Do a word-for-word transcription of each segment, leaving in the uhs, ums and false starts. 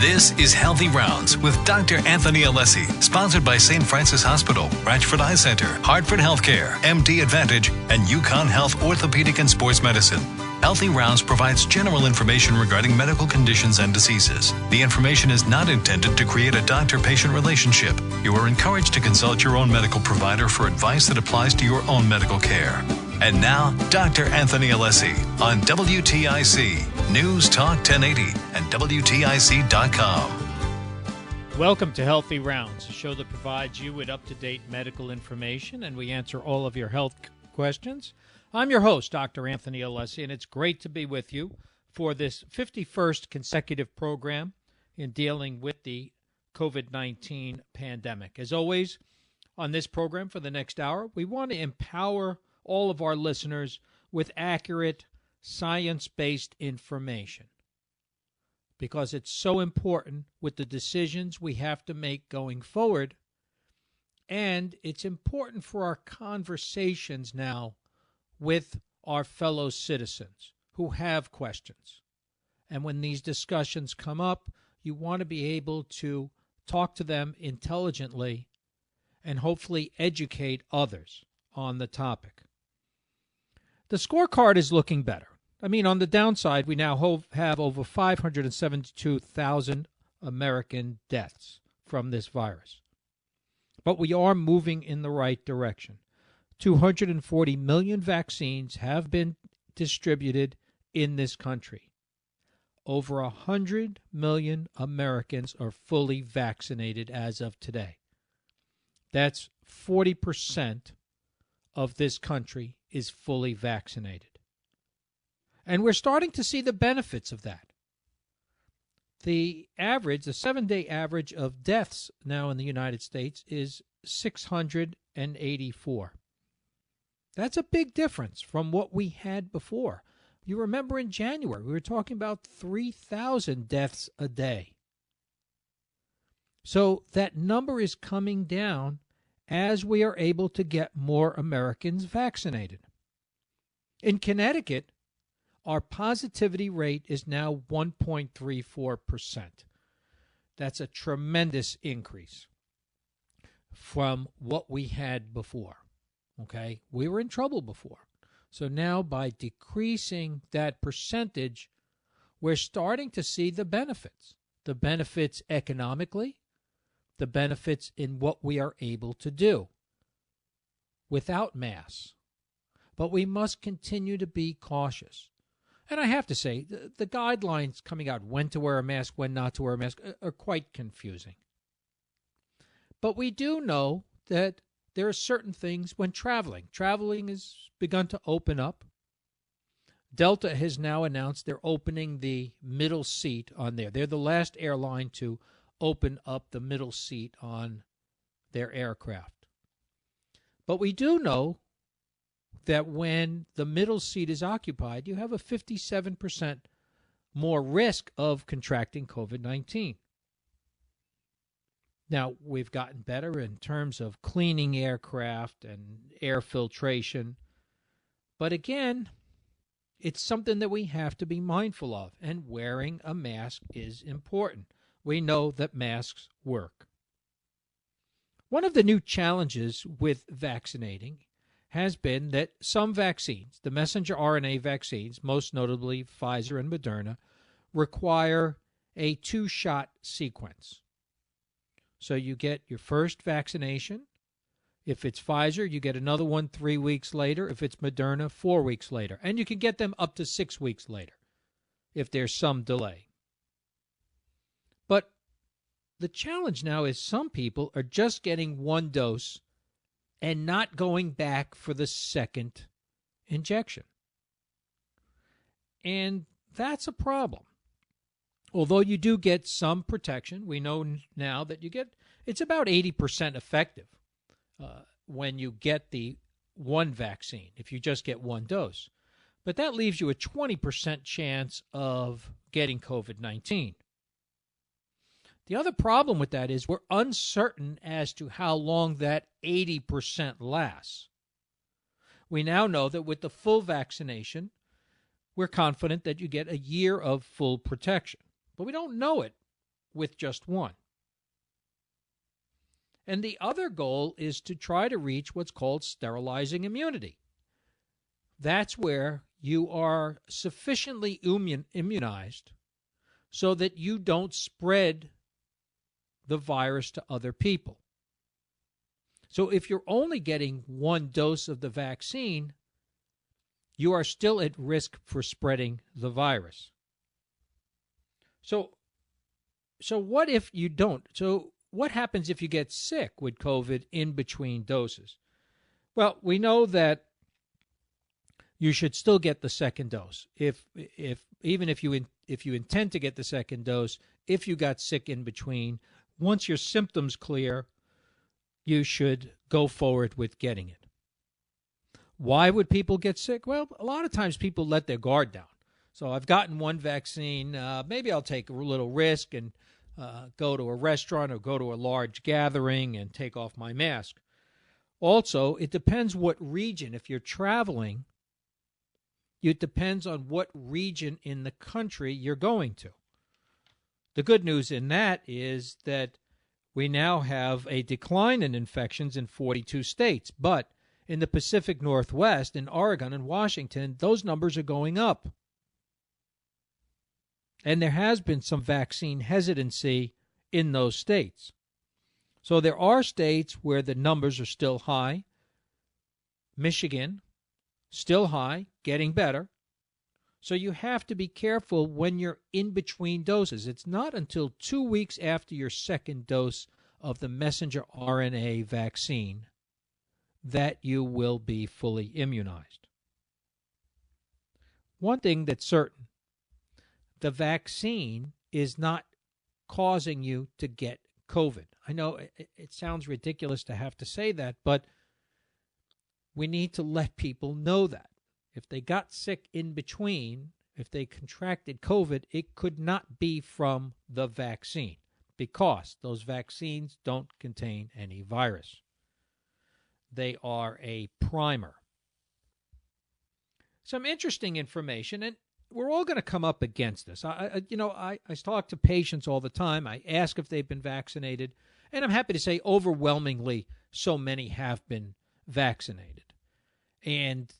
This is Healthy Rounds with Doctor Anthony Alessi, sponsored by Saint Francis Hospital, Ratchford Eye Center, Hartford HealthCare, M D Advantage, and UConn Health Orthopedic and Sports Medicine. Healthy Rounds provides general information regarding medical conditions and diseases. The information is not intended to create a doctor-patient relationship. You are encouraged to consult your own medical provider for advice that applies to your own medical care. And now, Doctor Anthony Alessi on W T I C, News Talk ten eighty and W T I C dot com. Welcome to Healthy Rounds, a show that provides you with up-to-date medical information, and we answer all of your health questions. I'm your host, Doctor Anthony Alessi, and it's great to be with you for this fifty-first consecutive program in dealing with the COVID nineteen pandemic. As always, on this program for the next hour, we want to empower all of our listeners with accurate, science-based information because it's so important with the decisions we have to make going forward, and it's important for our conversations now with our fellow citizens who have questions. And when these discussions come up, you want to be able to talk to them intelligently and hopefully educate others on the topic. The scorecard is looking better. I mean, on the downside, we now have over five hundred seventy-two thousand American deaths from this virus. But we are moving in the right direction. two hundred forty million vaccines have been distributed in this country. Over one hundred million Americans are fully vaccinated as of today. That's forty percent of this country is fully vaccinated. And we're starting to see the benefits of that. The average, the seven-day average of deaths now in the United States is six hundred eighty-four. That's a big difference from what we had before. You remember in January, we were talking about three thousand deaths a day. So that number is coming down as we are able to get more Americans vaccinated. In Connecticut, our positivity rate is now one point three four percent. That's a tremendous increase from what we had before. Okay, we were in trouble before. So now by decreasing that percentage, we're starting to see the benefits. The benefits economically, the benefits in what we are able to do without masks. But we must continue to be cautious. And I have to say, the, the guidelines coming out, when to wear a mask, when not to wear a mask, are, are quite confusing. But we do know that there are certain things when traveling. Traveling has begun to open up. Delta has now announced they're opening the middle seat on there. They're the last airline to open up the middle seat on their aircraft. But we do know that when the middle seat is occupied, you have a fifty-seven percent more risk of contracting COVID nineteen. Now, we've gotten better in terms of cleaning aircraft and air filtration. But again, it's something that we have to be mindful of, and wearing a mask is important. We know that masks work. One of the new challenges with vaccinating has been that some vaccines, the messenger R N A vaccines, most notably Pfizer and Moderna, require a two-shot sequence. So you get your first vaccination. If it's Pfizer, you get another one three weeks later. If it's Moderna, four weeks later. And you can get them up to six weeks later if there's some delay. But the challenge now is some people are just getting one dose and not going back for the second injection. And that's a problem. Although you do get some protection, we know now that you get, it's about eighty percent effective uh, when you get the one vaccine, if you just get one dose. But that leaves you a twenty percent chance of getting COVID nineteen. The other problem with that is we're uncertain as to how long that eighty percent lasts. We now know that with the full vaccination, we're confident that you get a year of full protection. But we don't know it with just one. And the other goal is to try to reach what's called sterilizing immunity. That's where you are sufficiently immunized so that you don't spread the virus to other people. So if you're only getting one dose of the vaccine, you are still at risk for spreading the virus. So, so what if you don't? So what happens if you get sick with COVID in between doses? Well, we know that you should still get the second dose. If if even if you in, if you intend to get the second dose, if you got sick in between, once your symptoms clear, you should go forward with getting it. Why would people get sick? Well, a lot of times people let their guard down. So I've gotten one vaccine. Uh, maybe I'll take a little risk and Uh, go to a restaurant or go to a large gathering and take off my mask. Also, it depends what region. If you're traveling, it depends on what region in the country you're going to. The good news in that is that we now have a decline in infections in forty-two states, but in the Pacific Northwest, in Oregon and Washington, those numbers are going up. And there has been some vaccine hesitancy in those states. So there are states where the numbers are still high. Michigan, still high, getting better. So you have to be careful when you're in between doses. It's not until two weeks after your second dose of the messenger R N A vaccine that you will be fully immunized. One thing that's certain: the vaccine is not causing you to get COVID. I know it, it sounds ridiculous to have to say that, but we need to let people know that. If they got sick in between, if they contracted COVID, it could not be from the vaccine because those vaccines don't contain any virus. They are a primer. Some interesting information, and we're all going to come up against this. I, you know, I, I talk to patients all the time. I ask if they've been vaccinated, and I'm happy to say overwhelmingly so many have been vaccinated. And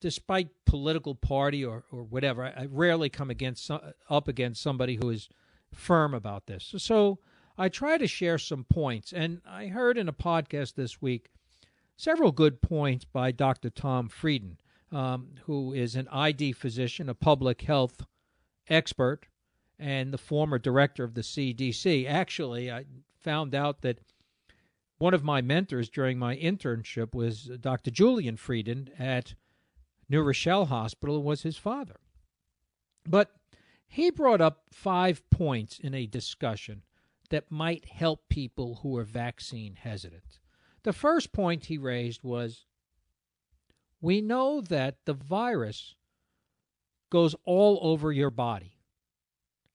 despite political party or, or whatever, I, I rarely come against up against somebody who is firm about this. So, so I try to share some points, and I heard in a podcast this week several good points by Doctor Tom Frieden, Um, who is an I D physician, a public health expert, and the former director of the C D C. Actually, I found out that one of my mentors during my internship was Doctor Julian Frieden at New Rochelle Hospital, was his father. But he brought up five points in a discussion that might help people who are vaccine hesitant. The first point he raised was, we know that the virus goes all over your body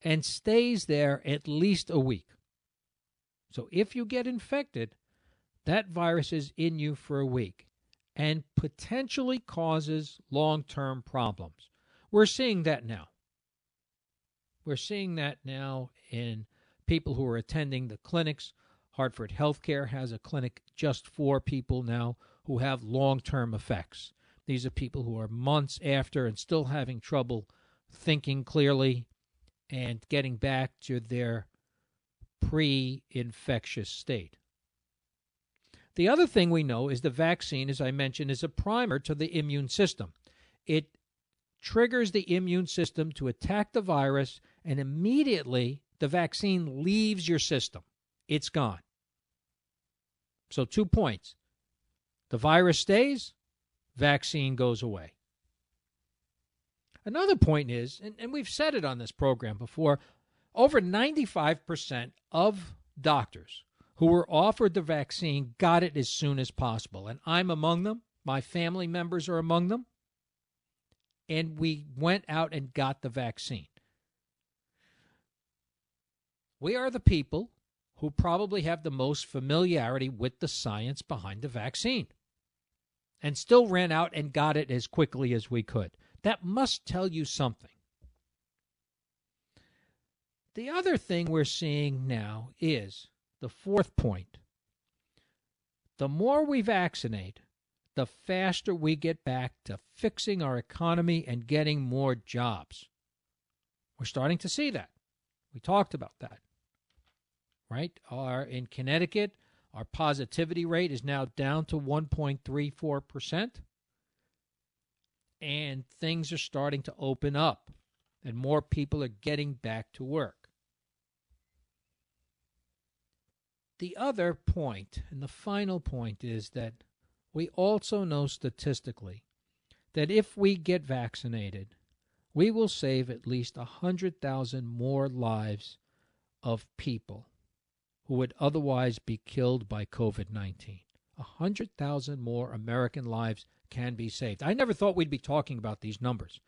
and stays there at least a week. So if you get infected, that virus is in you for a week and potentially causes long-term problems. We're seeing that now. We're seeing that now in people who are attending the clinics. Hartford HealthCare has a clinic just for people now who have long-term effects. These are people who are months after and still having trouble thinking clearly and getting back to their pre-infectious state. The other thing we know is the vaccine, as I mentioned, is a primer to the immune system. It triggers the immune system to attack the virus, and immediately the vaccine leaves your system. It's gone. So two points. The virus stays, vaccine goes away. Another point is, and, and we've said it on this program before, over ninety-five percent of doctors who were offered the vaccine got it as soon as possible. And I'm among them. My family members are among them. And we went out and got the vaccine. We are the people who probably have the most familiarity with the science behind the vaccine, and still ran out and got it as quickly as we could. That must tell you something. The other thing we're seeing now is the fourth point. The more we vaccinate, the faster we get back to fixing our economy and getting more jobs. We're starting to see that. We talked about that, right? Our, in Connecticut, our positivity rate is now down to one point three four percent, and things are starting to open up, and more people are getting back to work. The other point, and the final point, is that we also know statistically that if we get vaccinated, we will save at least one hundred thousand more lives of people who would otherwise be killed by COVID nineteen. one hundred thousand more American lives can be saved. I never thought we'd be talking about these numbers.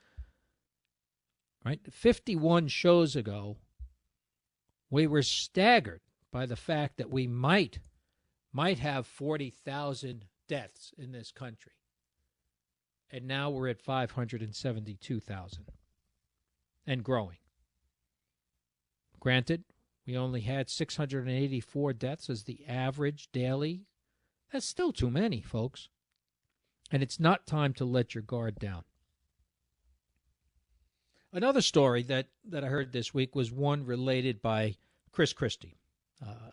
Right? fifty-one shows ago, we were staggered by the fact that we might, might have forty thousand deaths in this country. And now we're at five hundred seventy-two thousand and growing. Granted, we only had six hundred eighty-four deaths as the average daily. That's still too many, folks. And it's not time to let your guard down. Another story that, that I heard this week was one related by Chris Christie. Uh,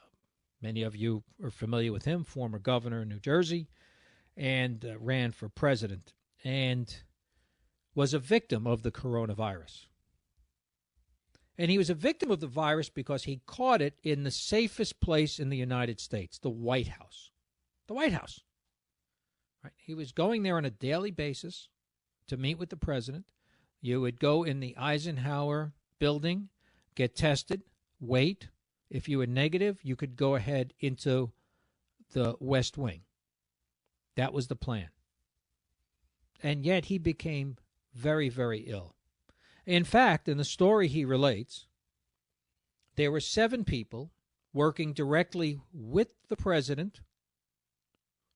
many of you are familiar with him, former governor of New Jersey, and uh, ran for president and was a victim of the coronavirus. And he was a victim of the virus because he caught it in the safest place in the United States, the White House. The White House. Right? He was going there on a daily basis to meet with the president. You would go in the Eisenhower building, get tested, wait. If you were negative, you could go ahead into the West Wing. That was the plan. And yet he became very, very ill. In fact, in the story he relates, there were seven people working directly with the president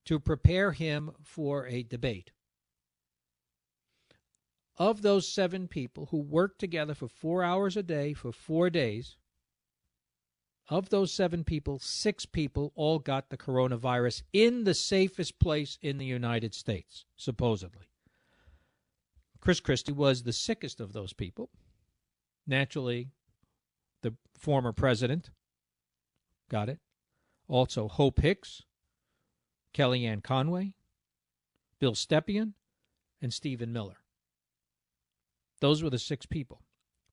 to prepare him for a debate. Of those seven people who worked together for four hours a day for four days, of those seven people, six people all got the coronavirus in the safest place in the United States, supposedly. Chris Christie was the sickest of those people. Naturally, the former president got it. Also, Hope Hicks, Kellyanne Conway, Bill Stepien, and Stephen Miller. Those were the six people.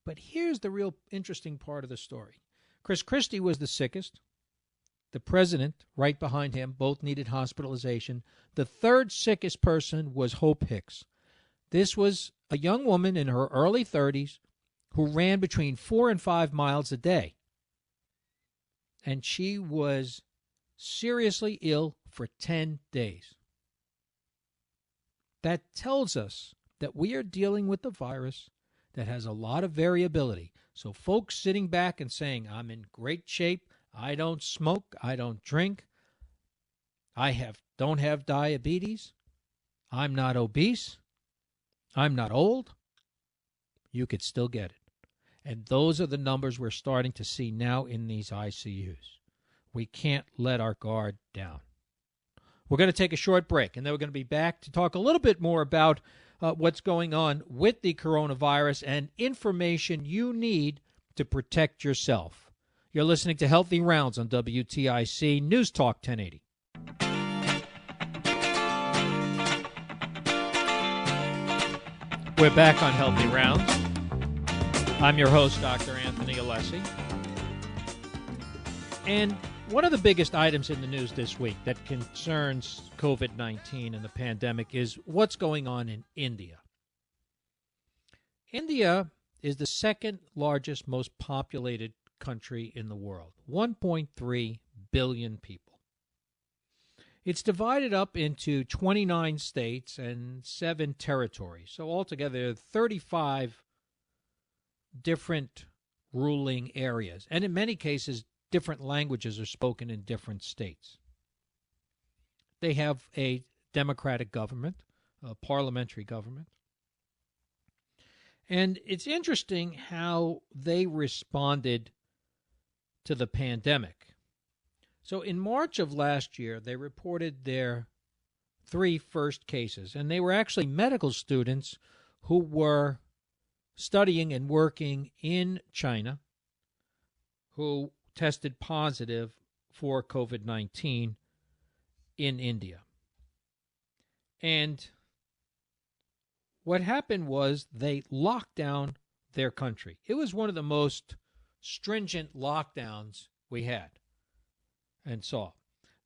But here's the real interesting part of the story. Chris Christie was the sickest. The president, right behind him, both needed hospitalization. The third sickest person was Hope Hicks. This was a young woman in her early thirties who ran between four and five miles a day. And she was seriously ill for ten days. That tells us that we are dealing with a virus that has a lot of variability. So folks sitting back and saying, I'm in great shape, I don't smoke, I don't drink, I have don't have diabetes, I'm not obese, I'm not old, you could still get it. And those are the numbers we're starting to see now in these I C Us. We can't let our guard down. We're going to take a short break, and then we're going to be back to talk a little bit more about uh, what's going on with the coronavirus and information you need to protect yourself. You're listening to Healthy Rounds on W T I C News Talk ten eighty. We're back on Healthy Rounds. I'm your host, Doctor Anthony Alessi. And one of the biggest items in the news this week that concerns COVID nineteen and the pandemic is what's going on in India. India is the second largest, most populated country in the world, one point three billion people. It's divided up into twenty-nine states and seven territories. So altogether, there are thirty-five different ruling areas. And in many cases, different languages are spoken in different states. They have a democratic government, a parliamentary government. And it's interesting how they responded to the pandemic. So in March of last year, they reported their three first cases, and they were actually medical students who were studying and working in China who tested positive for COVID nineteen in India. And what happened was they locked down their country. It was one of the most stringent lockdowns we had and saw.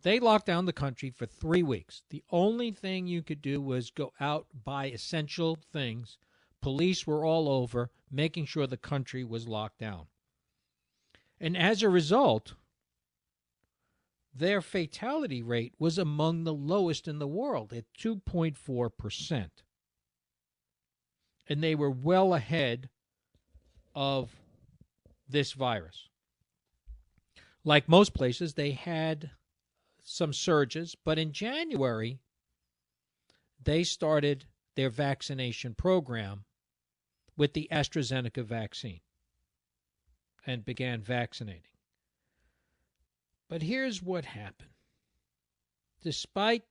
They locked down the country for three weeks. The only thing you could do was go out, buy essential things. Police were all over, making sure the country was locked down. And as a result, their fatality rate was among the lowest in the world at two point four percent. And they were well ahead of this virus. Like most places, they had some surges, but in January, they started their vaccination program with the AstraZeneca vaccine and began vaccinating. But here's what happened. Despite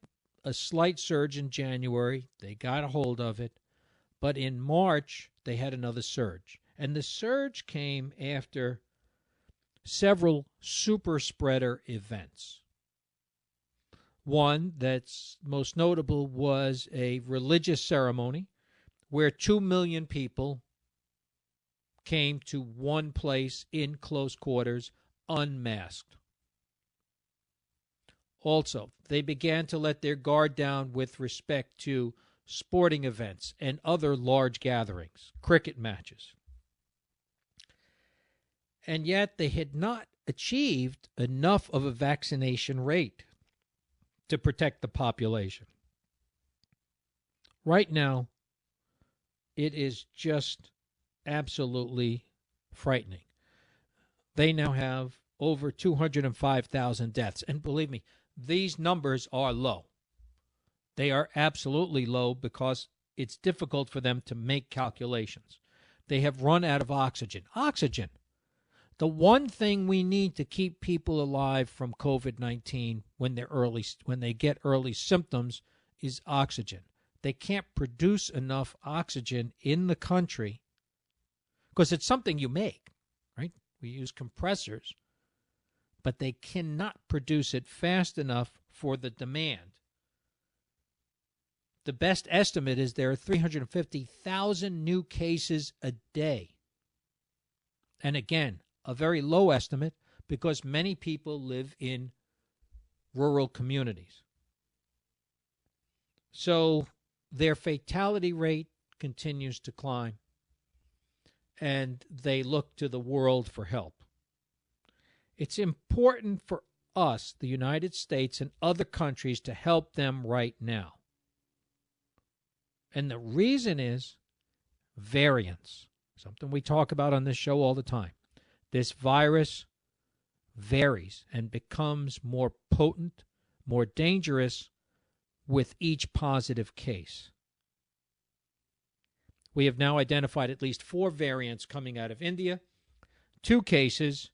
a slight surge in January, they got a hold of it, but in March, they had another surge. And the surge came after several super spreader events. One that's most notable was a religious ceremony where two million people came to one place in close quarters unmasked. Also, they began to let their guard down with respect to sporting events and other large gatherings, cricket matches. And yet they had not achieved enough of a vaccination rate to protect the population. Right now, it is just absolutely frightening. They now have over two hundred five thousand deaths. And believe me, these numbers are low. They are absolutely low because it's difficult for them to make calculations. They have run out of oxygen. Oxygen. The one thing we need to keep people alive from COVID nineteen when they're early, when they get early symptoms is oxygen. They can't produce enough oxygen in the country because it's something you make, right? We use compressors, but they cannot produce it fast enough for the demand. The best estimate is there are three hundred fifty thousand new cases a day. And again, a very low estimate because many people live in rural communities. So their fatality rate continues to climb, and they look to the world for help. It's important for us, the United States, and other countries to help them right now. And the reason is variants, something we talk about on this show all the time. This virus varies and becomes more potent, more dangerous with each positive case. We have now identified at least four variants coming out of India. Two cases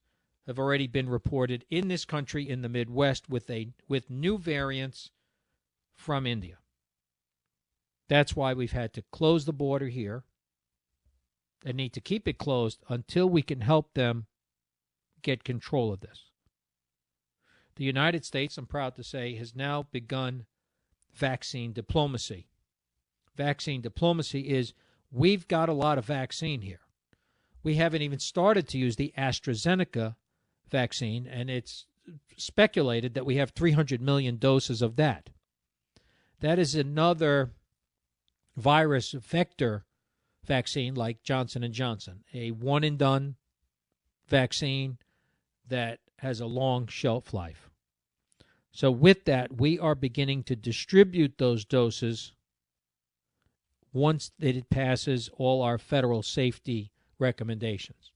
have already been reported in this country in the Midwest with a with new variants from India. That's why we've had to close the border here. They need to keep it closed until we can help them get control of this. The United States, I'm proud to say, has now begun vaccine diplomacy. Vaccine diplomacy is we've got a lot of vaccine here. We haven't even started to use the AstraZeneca vaccine, and it's speculated that we have three hundred million doses of that. That is another virus vector vaccine like Johnson and Johnson, a one-and-done vaccine that has a long shelf life. So with that, we are beginning to distribute those doses once it passes all our federal safety recommendations.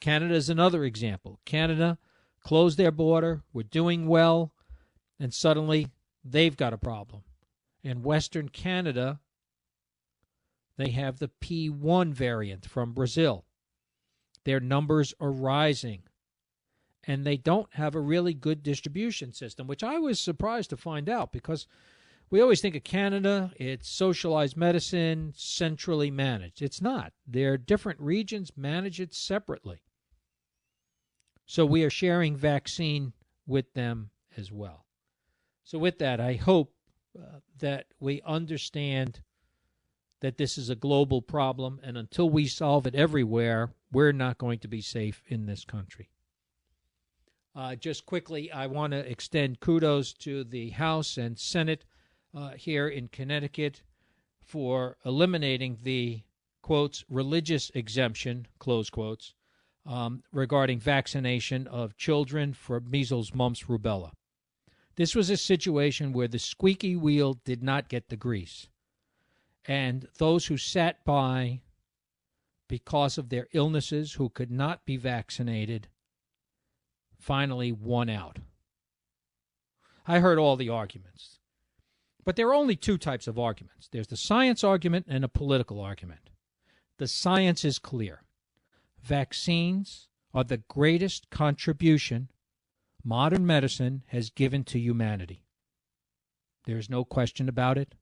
Canada is another example. Canada closed their border, we're doing well, and suddenly they've got a problem. In Western Canada, they have the P one variant from Brazil. Their numbers are rising. and they don't have a really good distribution system, which I was surprised to find out, because we always think of Canada, it's socialized medicine, centrally managed. It's not. Their different regions manage it separately. So we are sharing vaccine with them as well. So with that, I hope uh, that we understand that this is a global problem, and until we solve it everywhere, we're not going to be safe in this country. Uh, just quickly, I want to extend kudos to the House and Senate uh, here in Connecticut for eliminating the, quotes, religious exemption, close quotes, um, regarding vaccination of children for measles, mumps, rubella. This was a situation where the squeaky wheel did not get the grease, and those who sat by because of their illnesses who could not be vaccinated finally won out. I heard all the arguments, but there are only two types of arguments. There's the science argument and a political argument. The science is clear. Vaccines are the greatest contribution modern medicine has given to humanity. There is no question about it.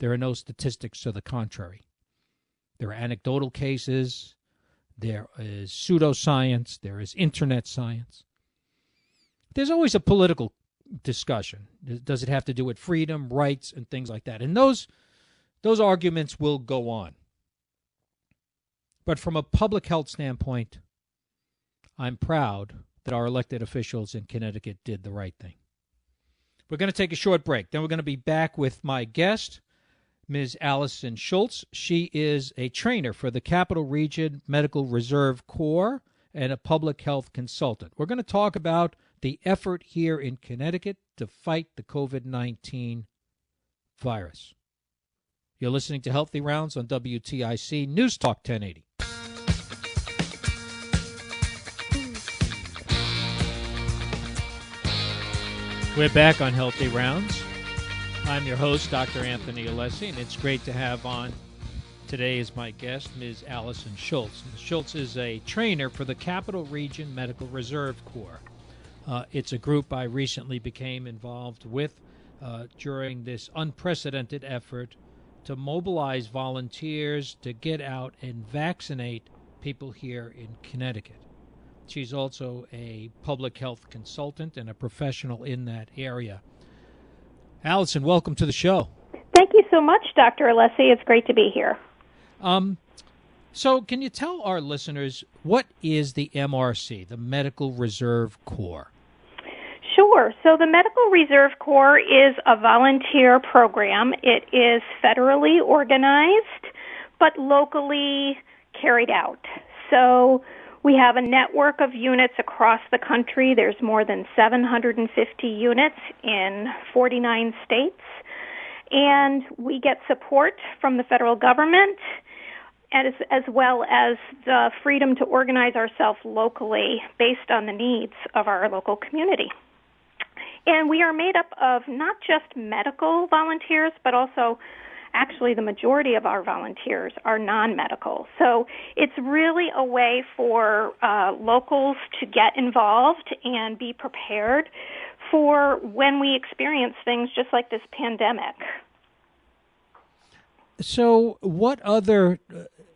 There are no statistics to the contrary. There are anecdotal cases. There is pseudoscience. There is internet science. There's always a political discussion. Does it have to do with freedom, rights, and things like that? And those, those arguments will go on. But from a public health standpoint, I'm proud that our elected officials in Connecticut did the right thing. We're going to take a short break. Then we're going to be back with my guest, Miz Allison Schultz. She is a trainer for the Capital Region Medical Reserve Corps and a public health consultant. We're going to talk about the effort here in Connecticut to fight the COVID nineteen virus. You're listening to Healthy Rounds on W T I C News Talk ten eighty. We're back on Healthy Rounds. I'm your host, Doctor Anthony Alessi, and it's great to have on today as my guest, Miz Allison Schultz. Miz Schultz is a trainer for the Capital Region Medical Reserve Corps. Uh, it's a group I recently became involved with uh, during this unprecedented effort to mobilize volunteers to get out and vaccinate people here in Connecticut. She's also a public health consultant and a professional in that area. Allison, welcome to the show. Thank you so much, Doctor Alessi. It's great to be here. Um, So can you tell our listeners, what is the M R C, the Medical Reserve Corps? Sure. So the Medical Reserve Corps is a volunteer program. It is federally organized, but locally carried out. So we have a network of units across the country. There's more than seven hundred fifty units in forty-nine states. And we get support from the federal government, As, as well as the freedom to organize ourselves locally based on the needs of our local community. And we are made up of not just medical volunteers, but also actually the majority of our volunteers are non-medical. So it's really a way for uh, locals to get involved and be prepared for when we experience things just like this pandemic. So what other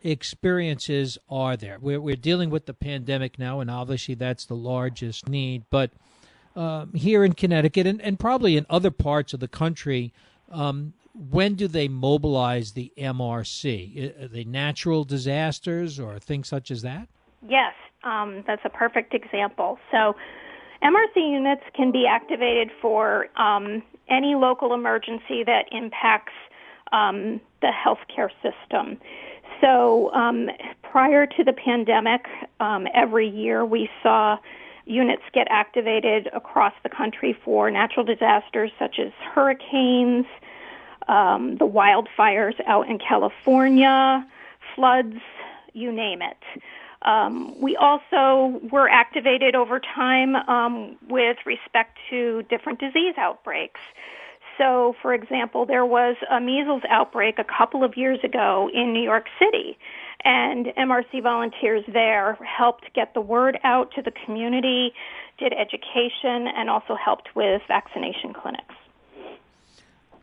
experiences are there? We're, we're dealing with the pandemic now, and obviously that's the largest need. But um, here in Connecticut and, and probably in other parts of the country, um, when do they mobilize the M R C? Are they natural disasters or things such as that? Yes, um, that's a perfect example. So M R C units can be activated for um, any local emergency that impacts Um, the healthcare system. So um, prior to the pandemic, um, every year we saw units get activated across the country for natural disasters such as hurricanes, um, the wildfires out in California, floods, you name it. Um, we also were activated over time um, with respect to different disease outbreaks. So, for example, there was a measles outbreak a couple of years ago in New York City, and M R C volunteers there helped get the word out to the community, did education, and also helped with vaccination clinics.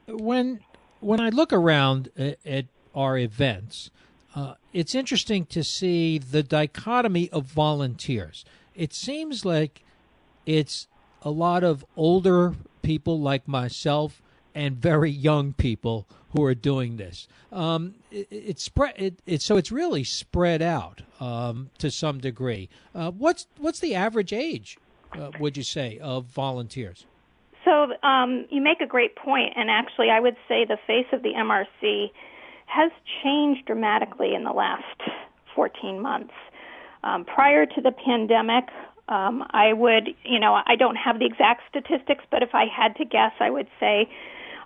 When when I look around at, at our events, uh, it's interesting to see the dichotomy of volunteers. It seems like it's a lot of older people like myself and very young people who are doing this. Um, it, it spread, it, it, so it's really spread out um, to some degree. Uh, what's what's the average age, uh, would you say, of volunteers? So um, you make a great point, and actually I would say the face of the M R C has changed dramatically in the last fourteen months. Um, prior to the pandemic, um, I would, you know, I don't have the exact statistics, but if I had to guess, I would say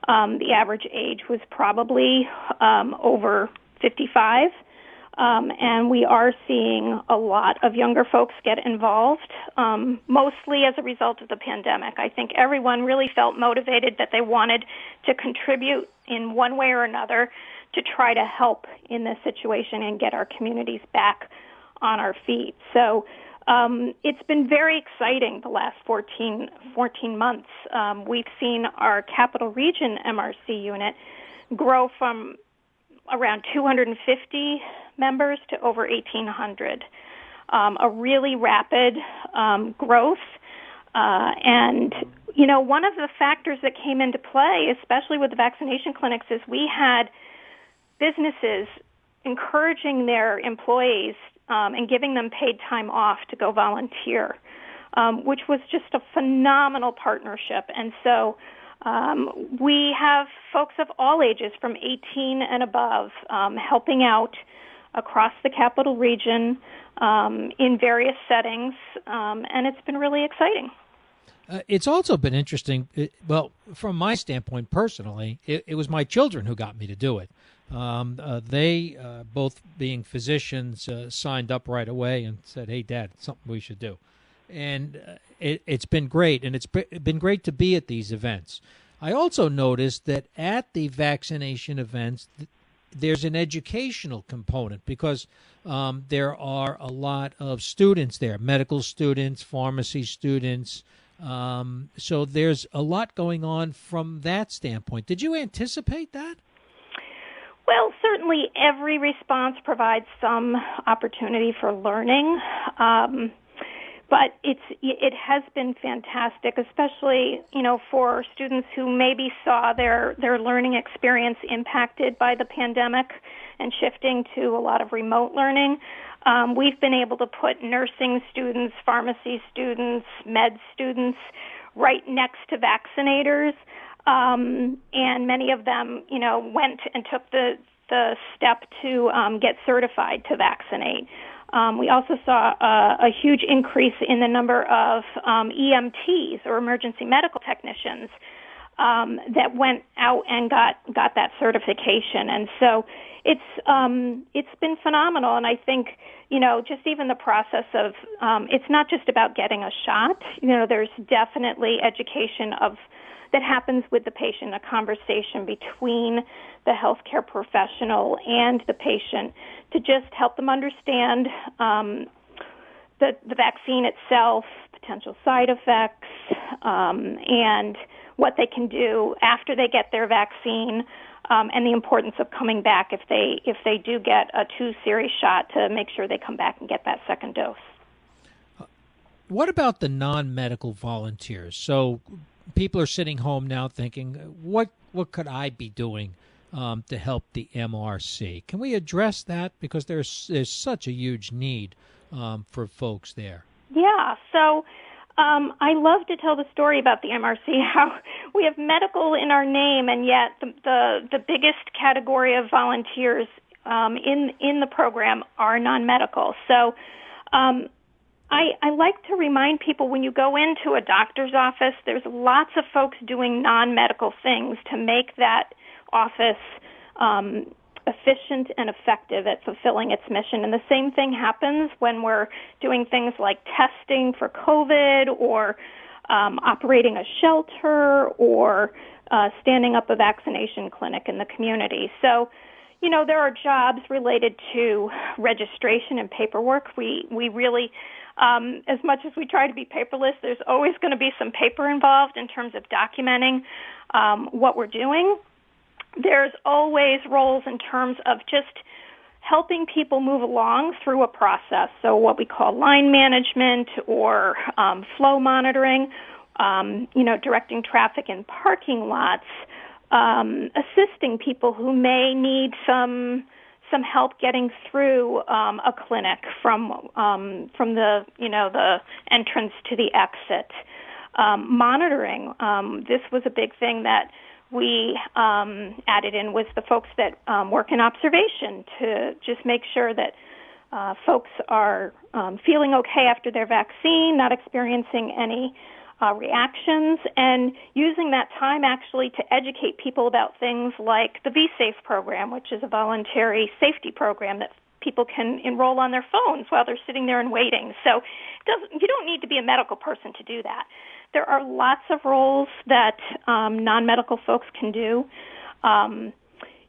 um, the average age was probably um, over fifty-five. Um, and we are seeing a lot of younger folks get involved, um, mostly as a result of the pandemic. I think everyone really felt motivated that they wanted to contribute in one way or another to try to help in this situation and get our communities back on our feet. So um, it's been very exciting the last fourteen months. Um, we've seen our Capital Region M R C unit grow from around two hundred fifty members to over eighteen hundred. Um, a really rapid um, growth. Uh, and, you know, one of the factors that came into play, especially with the vaccination clinics, is we had businesses encouraging their employees um, and giving them paid time off to go volunteer, um, which was just a phenomenal partnership. And so Um, we have folks of all ages from eighteen and above um, helping out across the Capital Region um, in various settings, um, and it's been really exciting. Uh, it's also been interesting. It, well, from my standpoint personally, it, it was my children who got me to do it. Um, uh, they, uh, both being physicians, uh, signed up right away and said, "Hey, Dad, it's something we should do." And it, it's been great, and it's been great to be at these events. I also noticed that at the vaccination events, there's an educational component because um, there are a lot of students there, medical students, pharmacy students. Um, so there's a lot going on from that standpoint. Did you anticipate that? Well, certainly every response provides some opportunity for learning. Um But it's it has been fantastic, especially, you know, for students who maybe saw their, their learning experience impacted by the pandemic and shifting to a lot of remote learning. Um, we've been able to put nursing students, pharmacy students, med students right next to vaccinators, um, and many of them, you know, went and took the, the step to um, get certified to vaccinate. Um, we also saw a, a huge increase in the number of um, E M Ts, or emergency medical technicians, um, that went out and got, got that certification. And so it's um, it's been phenomenal. And I think, you know, just even the process of um, it's not just about getting a shot. You know, there's definitely education of that happens with the patient, a conversation between the healthcare professional and the patient to just help them understand um, the, the vaccine itself, potential side effects, um, and what they can do after they get their vaccine, um, and the importance of coming back if they if they do get a two-series shot to make sure they come back and get that second dose. What about the non-medical volunteers? So people are sitting home now thinking, what what could I be doing um, to help the M R C? Can we address that? Because there's, there's such a huge need um, for folks there. Yeah. So um, I love to tell the story about the M R C, how we have medical in our name, and yet the the, the biggest category of volunteers um, in, in the program are non-medical. So um I, I like to remind people when you go into a doctor's office, there's lots of folks doing non-medical things to make that office um, efficient and effective at fulfilling its mission. And the same thing happens when we're doing things like testing for COVID, or um, operating a shelter, or uh, standing up a vaccination clinic in the community. So You know, there are jobs related to registration and paperwork. We we really, um, as much as we try to be paperless, there's always going to be some paper involved in terms of documenting um, what we're doing. There's always roles in terms of just helping people move along through a process, so what we call line management or um, flow monitoring, um, you know, directing traffic in parking lots, Um, assisting people who may need some some help getting through um, a clinic from um, from the you know the entrance to the exit. Um, monitoring. Um, this was a big thing that we um, added in with the folks that um, work in observation to just make sure that uh, folks are um, feeling okay after their vaccine, not experiencing any Uh, reactions, and using that time actually to educate people about things like the V SAFE program, which is a voluntary safety program that people can enroll on their phones while they're sitting there and waiting. So it doesn't, you don't need to be a medical person to do that. There are lots of roles that um, non-medical folks can do. Um,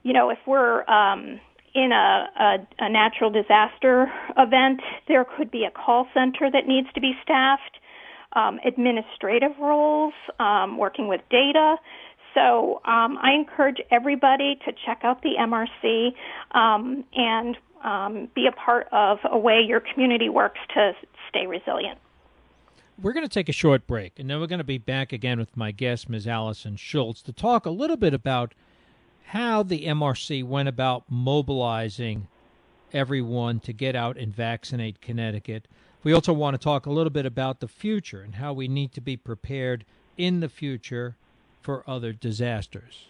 you know, if we're um, in a, a, a natural disaster event, there could be a call center that needs to be staffed. Um, administrative roles, um, working with data. So um, I encourage everybody to check out the M R C um, and um, be a part of a way your community works to stay resilient. We're going to take a short break, and then we're going to be back again with my guest, Miz Allison Schultz, to talk a little bit about how the M R C went about mobilizing everyone to get out and vaccinate Connecticut. We also want to talk a little bit about the future and how we need to be prepared in the future for other disasters.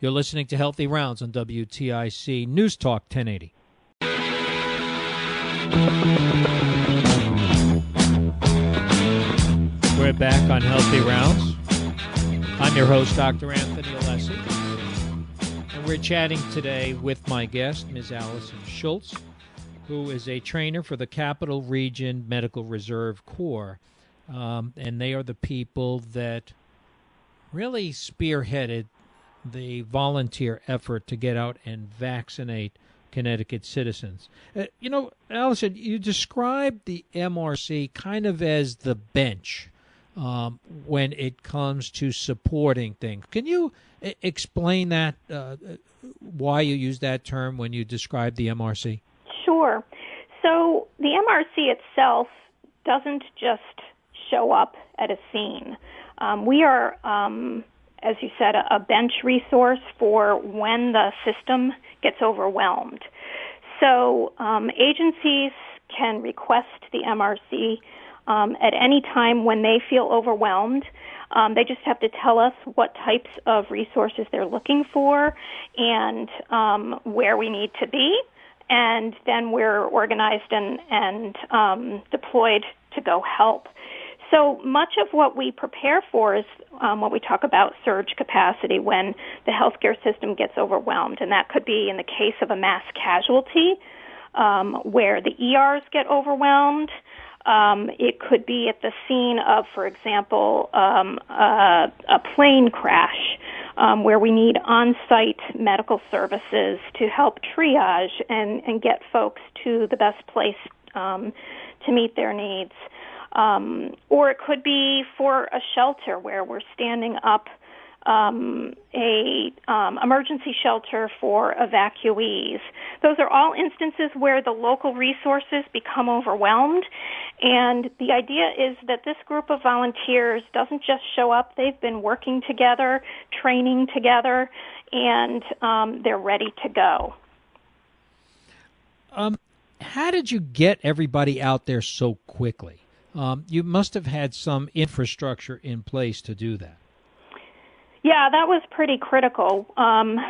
You're listening to Healthy Rounds on W T I C News Talk ten eighty. We're back on Healthy Rounds. I'm your host, Doctor Anthony Alessi, and we're chatting today with my guest, Miz Allison Schultz, who is a trainer for the Capital Region Medical Reserve Corps. Um, and they are the people that really spearheaded the volunteer effort to get out and vaccinate Connecticut citizens. Uh, you know, Allison, you described the M R C kind of as the bench um, when it comes to supporting things. Can you I- explain that, uh, why you use that term when you describe the M R C? Sure. So the M R C itself doesn't just show up at a scene. Um, we are, um, as you said, a, a bench resource for when the system gets overwhelmed. So um, agencies can request the M R C um, at any time when they feel overwhelmed. Um, they just have to tell us what types of resources they're looking for and um, where we need to be. And then we're organized and, and um, deployed to go help. So much of what we prepare for is um, what we talk about surge capacity when the healthcare system gets overwhelmed. And that could be in the case of a mass casualty um, where the E Rs get overwhelmed. Um, it could be at the scene of, for example, um, a, a plane crash um, where we need on-site medical services to help triage and, and get folks to the best place um, to meet their needs. Um, or it could be for a shelter where we're standing up um, a um, emergency shelter for evacuees. Those are all instances where the local resources become overwhelmed. And the idea is that this group of volunteers doesn't just show up. They've been working together, training together, and um, they're ready to go. Um, how did you get everybody out there so quickly? Um, you must have had some infrastructure in place to do that. Yeah, that was pretty critical. Um,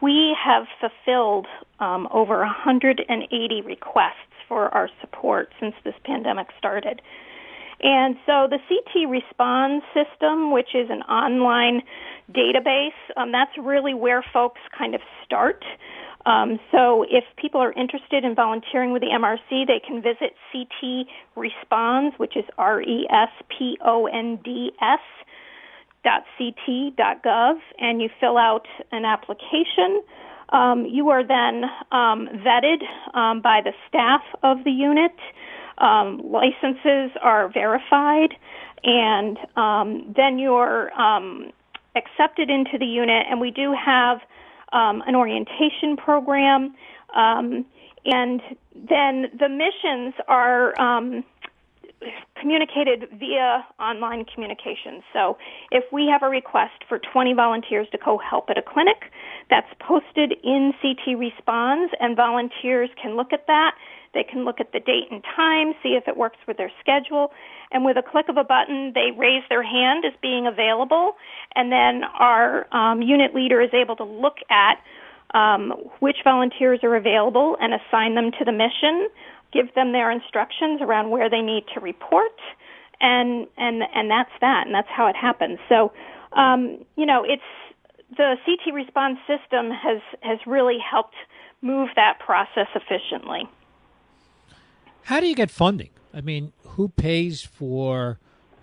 we have fulfilled um, over one hundred eighty requests for our support since this pandemic started. And so the C T Responds system, which is an online database, um, that's really where folks kind of start. Um, so if people are interested in volunteering with the M R C, they can visit C T Responds, which is R E S P O N D S dot C T dot gov, and you fill out an application Um, you are then um, vetted um, by the staff of the unit. Um, licenses are verified, and um, then you're um, accepted into the unit. And we do have um, an orientation program, um, and then the missions are um, communicated via online communications. So if we have a request for twenty volunteers to co-help at a clinic, that's posted in C T Responds, and volunteers can look at that. They can look at the date and time, see if it works with their schedule, and with a click of a button, they raise their hand as being available, and then our um, unit leader is able to look at um, which volunteers are available and assign them to the mission, give them their instructions around where they need to report, and and, and that's that, and that's how it happens. So, um, you know, it's the C T Response system has, has really helped move that process efficiently. How do you get funding? I mean, who pays for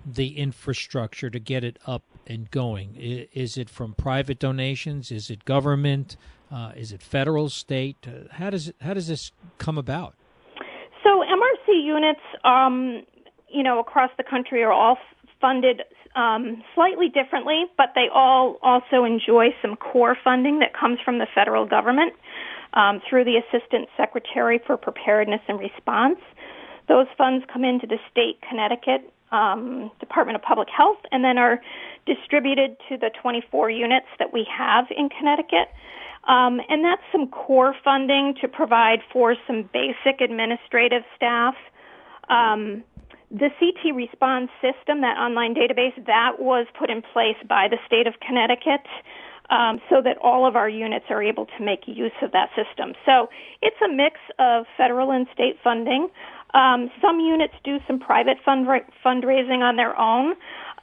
the infrastructure to get it up and going? Is it from private donations? Is it government? Uh, is it federal, state? Uh, how does it, how does this come about? So M R C units, um, you know, across the country are all funded um, slightly differently, but they all also enjoy some core funding that comes from the federal government um, through the Assistant Secretary for Preparedness and Response. Those funds come into the state, Connecticut, um, Department of Public Health, and then are distributed to the twenty-four units that we have in Connecticut. Um, and that's some core funding to provide for some basic administrative staff. Um, the C T Response system, that online database, that was put in place by the state of Connecticut, Um, so that all of our units are able to make use of that system. So it's a mix of federal and state funding. Um, some units do some private fund ra- fundraising on their own,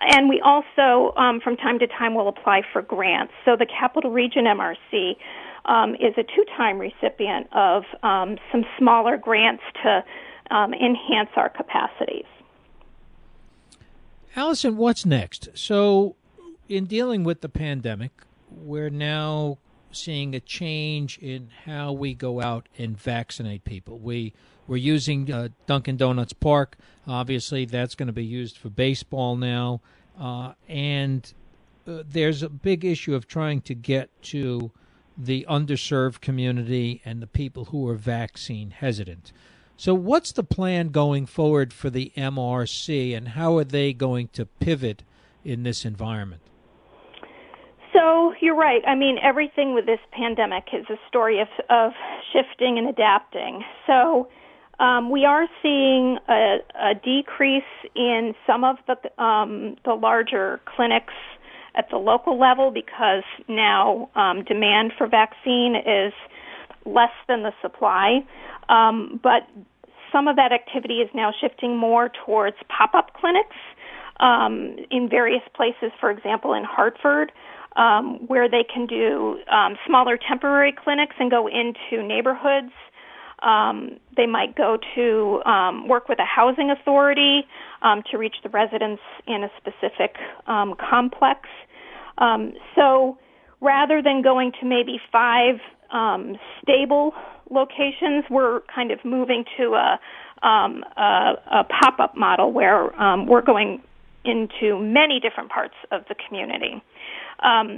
and we also, um, from time to time, will apply for grants. So the Capital Region M R C um, is a two-time recipient of um, some smaller grants to um, enhance our capacities. Allison, what's next? So in dealing with the pandemic, we're now seeing a change in how we go out and vaccinate people. We, we're using uh, Dunkin' Donuts Park. Obviously, that's going to be used for baseball now. Uh, and uh, there's a big issue of trying to get to the underserved community and the people who are vaccine hesitant. So what's the plan going forward for the M R C, and how are they going to pivot in this environment? So you're right. I mean, everything with this pandemic is a story of, of shifting and adapting. So um, we are seeing a, a decrease in some of the um, the larger clinics at the local level because now um, demand for vaccine is less than the supply. Um, but some of that activity is now shifting more towards pop-up clinics um, in various places, for example, in Hartford, Um, where they can do um, smaller temporary clinics and go into neighborhoods. Um, they might go to um, work with a housing authority um, to reach the residents in a specific um, complex. Um, so rather than going to maybe five um, stable locations, we're kind of moving to a, um, a, a pop-up model where um, we're going into many different parts of the community. Um,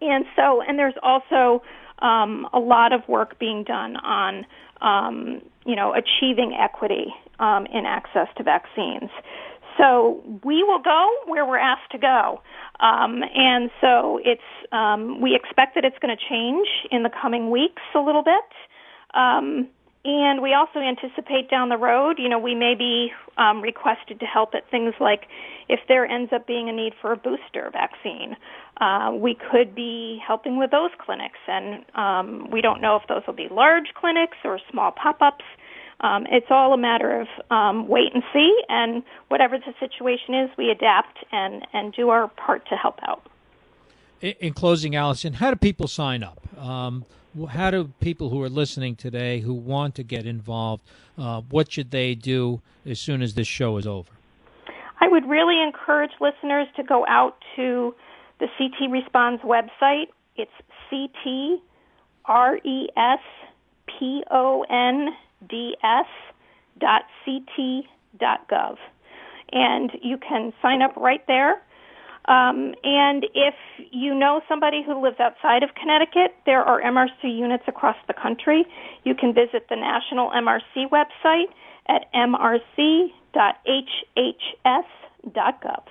and so, and there's also um, a lot of work being done on, um, you know, achieving equity um, in access to vaccines. So we will go where we're asked to go. Um, and so it's, um, we expect that it's going to change in the coming weeks a little bit. Um, and we also anticipate down the road, you know, we may be um, requested to help at things like if there ends up being a need for a booster vaccine. Uh, we could be helping with those clinics, and um, we don't know if those will be large clinics or small pop-ups. Um, it's all a matter of um, wait and see, and whatever the situation is, we adapt and, and do our part to help out. In closing, Allison, how do people sign up? Um, how do people who are listening today who want to get involved, uh, what should they do as soon as this show is over? I would really encourage listeners to go out to the C T Responds website. It's C T R E S P O N D S dot C T dot gov. And you can sign up right there. Um, and if you know somebody who lives outside of Connecticut, there are M R C units across the country. You can visit the National M R C website at m r c dot h h s dot gov.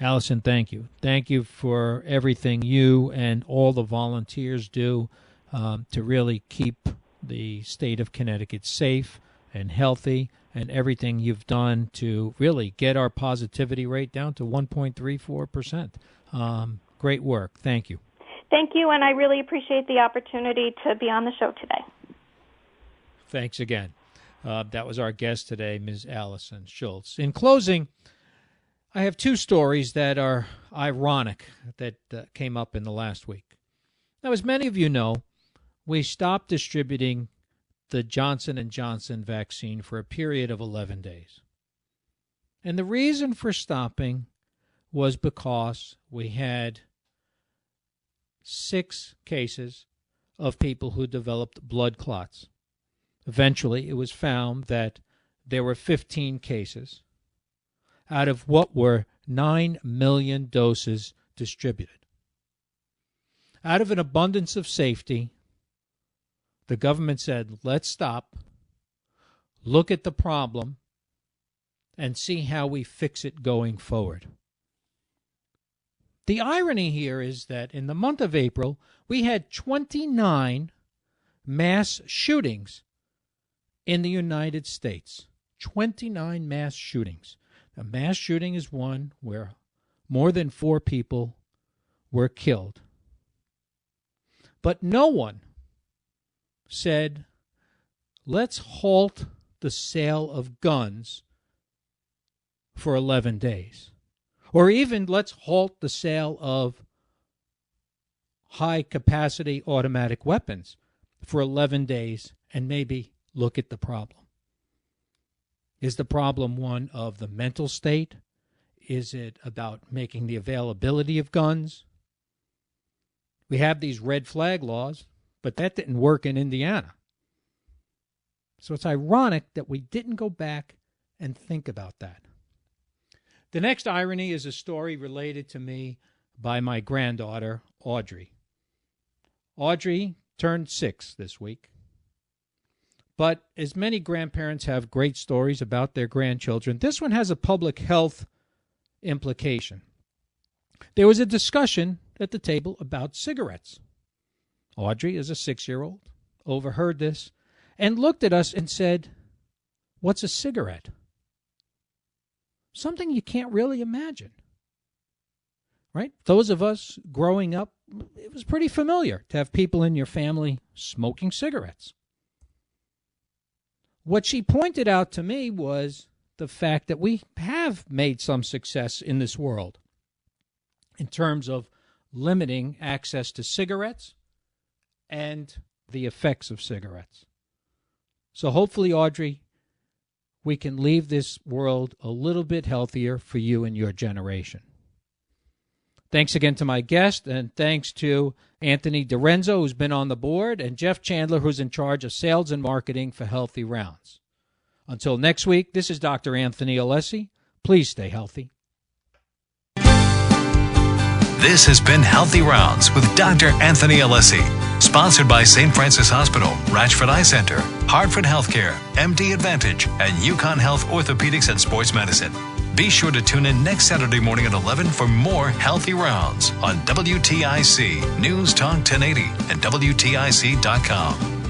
Allison, thank you. Thank you for everything you and all the volunteers do um, to really keep the state of Connecticut safe and healthy, and everything you've done to really get our positivity rate down to one point three four percent. Um, great work. Thank you. Thank you, and I really appreciate the opportunity to be on the show today. Thanks again. Uh, that was our guest today, Miz Allison Schultz. In closing, I have two stories that are ironic that uh, came up in the last week. Now, as many of you know, we stopped distributing the Johnson and Johnson vaccine for a period of eleven days. And the reason for stopping was because we had six cases of people who developed blood clots. Eventually, it was found that there were fifteen cases out of what were nine million doses distributed. Out of an abundance of safety, the government said, let's stop, look at the problem, and see how we fix it going forward. The irony here is that in the month of April, we had twenty-nine mass shootings in the United States. twenty-nine mass shootings. A mass shooting is one where more than four people were killed. But no one said, let's halt the sale of guns for eleven days. Or even let's halt the sale of high-capacity automatic weapons for eleven days and maybe look at the problem. Is the problem one of the mental state? Is it about making the availability of guns? We have these red flag laws, but that didn't work in Indiana. So it's ironic that we didn't go back and think about that. The next irony is a story related to me by my granddaughter, Audrey. Audrey turned six this week. But as many grandparents have great stories about their grandchildren, this one has a public health implication. There was a discussion at the table about cigarettes. Audrey is a six-year-old, overheard this, and looked at us and said, what's a cigarette? Something you can't really imagine, right? Those of us growing up, it was pretty familiar to have people in your family smoking cigarettes. What she pointed out to me was the fact that we have made some success in this world in terms of limiting access to cigarettes and the effects of cigarettes. So hopefully, Audrey, we can leave this world a little bit healthier for you and your generation. Thanks again to my guest, and thanks to Anthony DiRenzo, who's been on the board, and Jeff Chandler, who's in charge of sales and marketing for Healthy Rounds. Until next week, this is Doctor Anthony Alessi. Please stay healthy. This has been Healthy Rounds with Doctor Anthony Alessi. Sponsored by Saint Francis Hospital, Ratchford Eye Center, Hartford HealthCare, M D Advantage, and UConn Health Orthopedics and Sports Medicine. Be sure to tune in next Saturday morning at eleven for more Healthy Rounds on W T I C News Talk ten eighty and W T I C dot com.